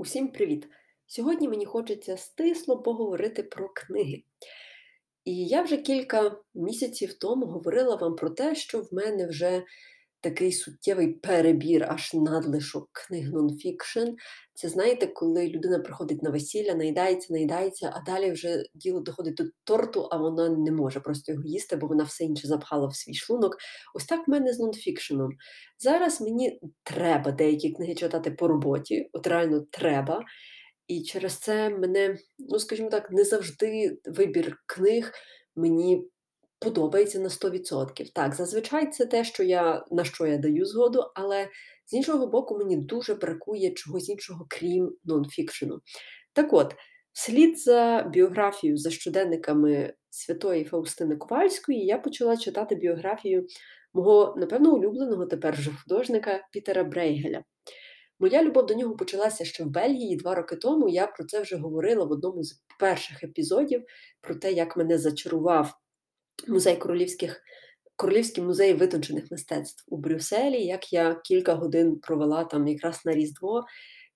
Усім привіт! Сьогодні мені хочеться стисло поговорити про книги. І я вже кілька місяців тому говорила вам про те, що в мене вже такий суттєвий перебір, аж надлишок книг нонфікшн. Це знаєте, коли людина приходить на весілля, наїдається, а далі вже діло доходить до торту, а вона не може просто його їсти, бо вона все інше запхала в свій шлунок. Ось так в мене з нонфікшеном. Зараз мені треба деякі книги читати по роботі, от реально треба. І через це мене, скажімо так, не завжди вибір книг мені подобається на 100%. Так, зазвичай це те, що на що я даю згоду, але з іншого боку мені дуже бракує чогось іншого, крім нонфікшену. Так от, вслід за біографією, за щоденниками Святої Фаустини Ковальської, я почала читати біографію мого, напевно, улюбленого тепер вже художника Пітера Брейгеля. Моя любов до нього почалася ще в Бельгії 2 роки тому, я про це вже говорила в одному з перших епізодів, про те, як мене зачарував Музей Королівський музей витончених мистецтв у Брюсселі, як я кілька годин провела там якраз на Різдво.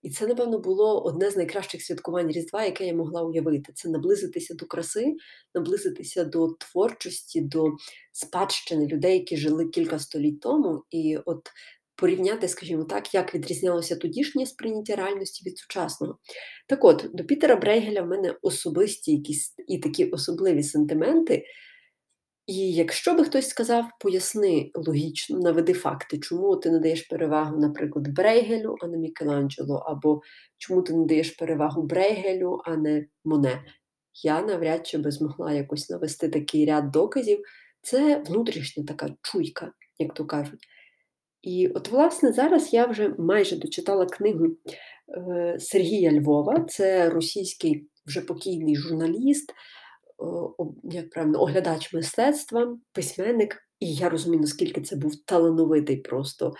І це, напевно, було одне з найкращих святкувань Різдва, яке я могла уявити. Це наблизитися до краси, наблизитися до творчості, до спадщини людей, які жили кілька століть тому. І от порівняти, скажімо так, як відрізнялося тодішнє сприйняття реальності від сучасного. Так от, до Пітера Брейгеля в мене особисті якісь і такі особливі сентименти. І якщо би хтось сказав, поясни логічно, наведи факти, чому ти надаєш перевагу, наприклад, Брейгелю, а не Мікеланджело, або чому ти надаєш перевагу Брейгелю, а не Моне, я навряд чи би змогла якось навести такий ряд доказів. Це внутрішня така чуйка, як то кажуть. І от, власне, зараз я вже майже дочитала книгу Сергія Львова, це російський вже покійний журналіст, як правильно, оглядач мистецтва, письменник, і я розумію, наскільки це був талановитий просто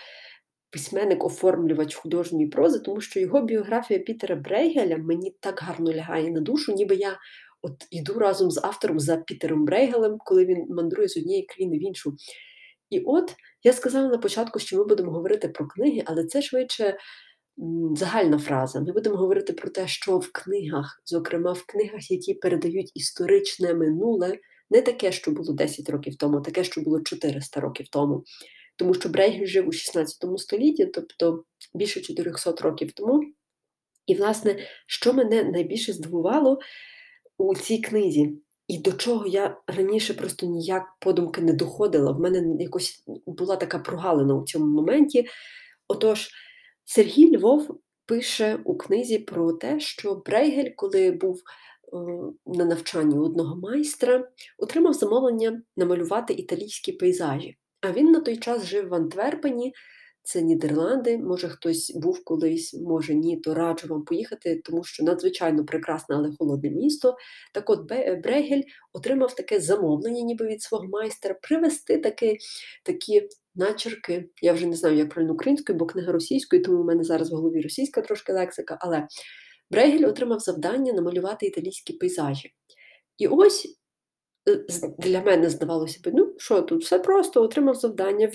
письменник, оформлювач художньої прози, тому що його біографія Пітера Брейгеля мені так гарно лягає на душу, ніби я от іду разом з автором за Пітером Брейгелем, коли він мандрує з однієї країни в іншу. І от я сказала на початку, що ми будемо говорити про книги, але це швидше загальна фраза. Ми будемо говорити про те, що в книгах, зокрема в книгах, які передають історичне минуле, не таке, що було 10 років тому, а таке, що було 400 років тому. Тому що Брейгель жив у 16 столітті, тобто більше 400 років тому. І, власне, що мене найбільше здивувало у цій книзі, і до чого я раніше просто ніяк подумки не доходила, в мене якось була така прогалина у цьому моменті. Отож, Сергій Львов пише у книзі про те, що Брейгель, коли був на навчанні у одного майстра, отримав замовлення намалювати італійські пейзажі. А він на той час жив в Антверпені, це Нідерланди, може хтось був колись, може ні, то раджу вам поїхати, тому що надзвичайно прекрасне, але холодне місто. Так от Брейгель отримав таке замовлення ніби від свого майстра привезти такі начерки, я вже не знаю, як правильно українською, бо книга російською, тому в мене зараз в голові російська трошки лексика, але Брейгель отримав завдання намалювати італійські пейзажі. І ось для мене здавалося б, ну що тут, все просто, отримав завдання,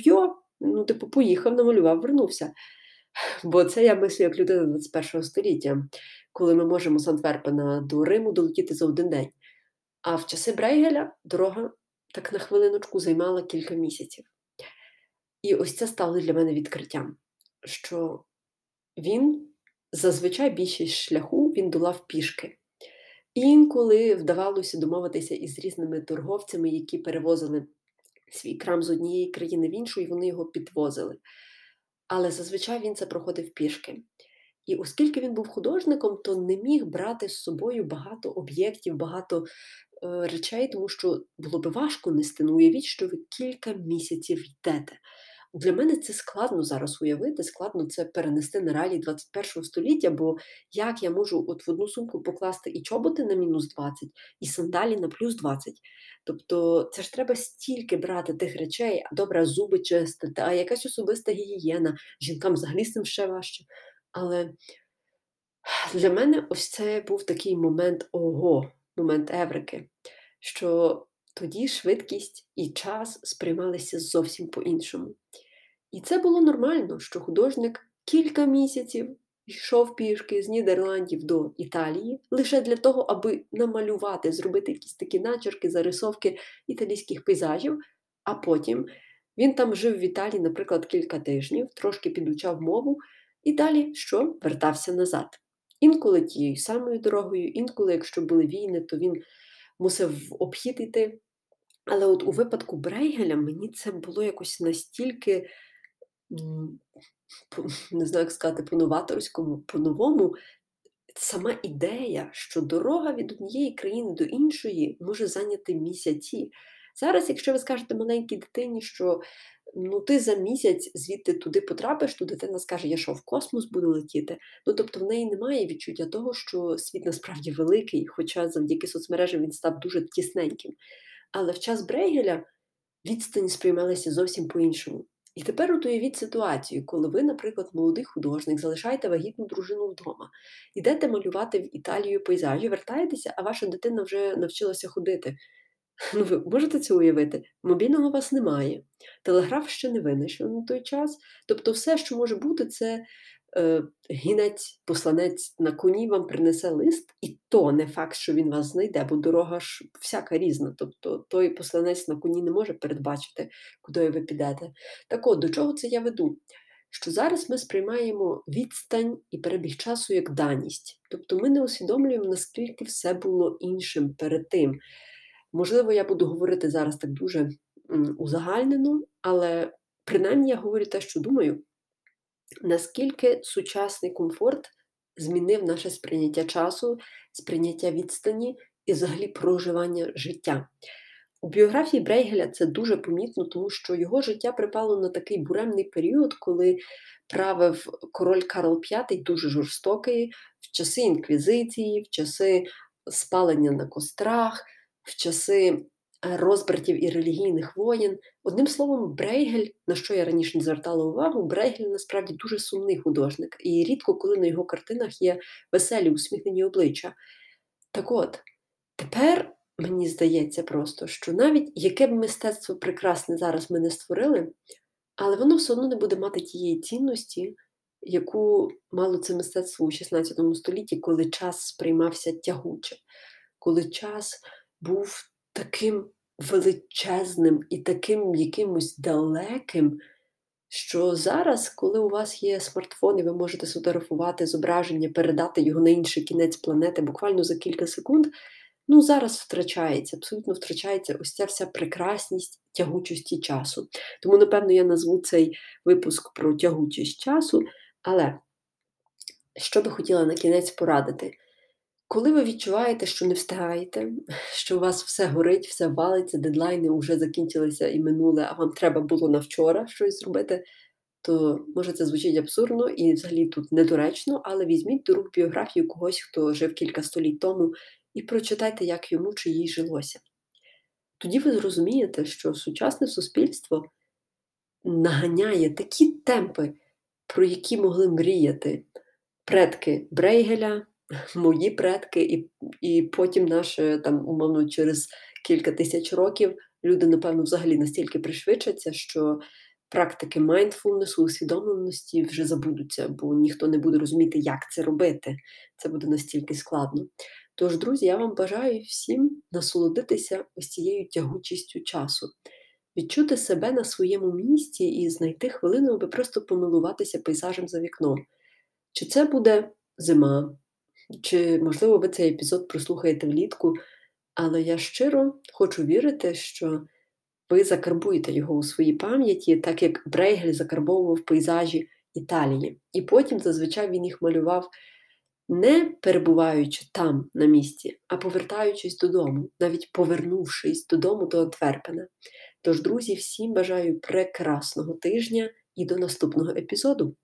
поїхав, намалював, вернувся. Бо це я мислю як людина 21 століття, коли ми можемо з Антверпена до Риму долетіти за один день. А в часи Брейгеля дорога так на хвилиночку займала кілька місяців. І ось це стало для мене відкриттям, що він зазвичай більшість шляху він долав пішки. Інколи вдавалося домовитися із різними торговцями, які перевозили свій крам з однієї країни в іншу, і вони його підвозили. Але зазвичай він це проходив пішки. І оскільки він був художником, то не міг брати з собою багато об'єктів, багато речей, тому що було би важко нести. Ну, уявіть, що ви кілька місяців йдете. Для мене це складно зараз уявити, складно це перенести на реалії 21 століття, бо як я можу от в одну сумку покласти і чоботи на -20, і сандалі на +20. Тобто це ж треба стільки брати тих речей, добре, зуби чистити, а якась особиста гігієна, жінкам взагалі з цим ще важче. Але для мене ось це був такий момент ого, момент еврики, що тоді швидкість і час сприймалися зовсім по-іншому. І це було нормально, що художник кілька місяців йшов пішки з Нідерландів до Італії лише для того, аби намалювати, зробити якісь такі начерки, зарисовки італійських пейзажів, а потім він там жив в Італії, наприклад, кілька тижнів, трошки підучав мову і далі що? Вертався назад. Інколи тією самою дорогою, інколи, якщо були війни, то він мусив в обхід йти. Але от у випадку Брейгеля мені це було якось настільки, не знаю, як сказати, по-новаторському, по-новому, сама ідея, що дорога від однієї країни до іншої може зайняти місяці. Зараз, якщо ви скажете маленькій дитині, що ну, ти за місяць звідти туди потрапиш, то дитина скаже, я що, в космос буду летіти? Ну, тобто в неї немає відчуття того, що світ насправді великий, хоча завдяки соцмережам він став дуже тісненьким. Але в час Брейгеля відстані сприймалися зовсім по-іншому. І тепер уявіть ситуацію, коли ви, наприклад, молодий художник, залишаєте вагітну дружину вдома, йдете малювати в Італію пейзажі, вертаєтеся, а ваша дитина вже навчилася ходити. Ну, ви можете це уявити? Мобільного у вас немає, телеграф ще не винайшов на той час. Тобто все, що може бути, це гінець, посланець на коні вам принесе лист, і то не факт, що він вас знайде, бо дорога ж всяка різна. Тобто той посланець на коні не може передбачити, куди ви підете. Так от, до чого це я веду? Що зараз ми сприймаємо відстань і перебіг часу як даність. Тобто ми не усвідомлюємо, наскільки все було іншим перед тим. Можливо, я буду говорити зараз так дуже узагальнено, але принаймні я говорю те, що думаю. Наскільки сучасний комфорт змінив наше сприйняття часу, сприйняття відстані і взагалі проживання життя. У біографії Брейгеля це дуже помітно, тому що його життя припало на такий буремний період, коли правив король Карл V, дуже жорстокий, в часи інквізиції, в часи спалення на кострах, в часи розбратів і релігійних воєн. Одним словом, Брейгель, на що я раніше не звертала увагу, Брейгель насправді дуже сумний художник, і рідко коли на його картинах є веселі, усміхнені обличчя. Так от, тепер мені здається просто, що навіть яке б мистецтво прекрасне зараз ми не створили, але воно все одно не буде мати тієї цінності, яку мало це мистецтво у 16 столітті, коли час сприймався тягуче, коли час був таким величезним і таким якимось далеким, що зараз, коли у вас є смартфон і ви можете сфотографувати зображення, передати його на інший кінець планети буквально за кілька секунд, ну зараз втрачається, абсолютно втрачається ось ця вся прекрасність тягучості часу. Тому, напевно, я назву цей випуск про тягучість часу, але що би хотіла на кінець порадити? Коли ви відчуваєте, що не встигаєте, що у вас все горить, все валиться, дедлайни вже закінчилися і минули, а вам треба було на вчора щось зробити, то, може, це звучить абсурдно і взагалі тут недоречно, але візьміть до рук біографію когось, хто жив кілька століть тому, і прочитайте, як йому чи їй жилося. Тоді ви зрозумієте, що сучасне суспільство наганяє такі темпи, про які могли мріяти предки Брейгеля, мої предки, і потім наше, там, умовно, через кілька тисяч років люди, напевно, взагалі настільки пришвидшаться, що практики майндфулнесу, усвідомленості вже забудуться, бо ніхто не буде розуміти, як це робити. Це буде настільки складно. Тож, друзі, я вам бажаю всім насолодитися ось цією тягучістю часу. Відчути себе на своєму місці і знайти хвилину, аби просто помилуватися пейзажем за вікном. Чи це буде зима? Чи, можливо, ви цей епізод прослухаєте влітку, але я щиро хочу вірити, що ви закарбуєте його у своїй пам'яті, так як Брейгель закарбовував пейзажі Італії. І потім, зазвичай, він їх малював не перебуваючи там, на місці, а повертаючись додому, навіть повернувшись додому до Антверпена. Тож, друзі, всім бажаю прекрасного тижня і до наступного епізоду!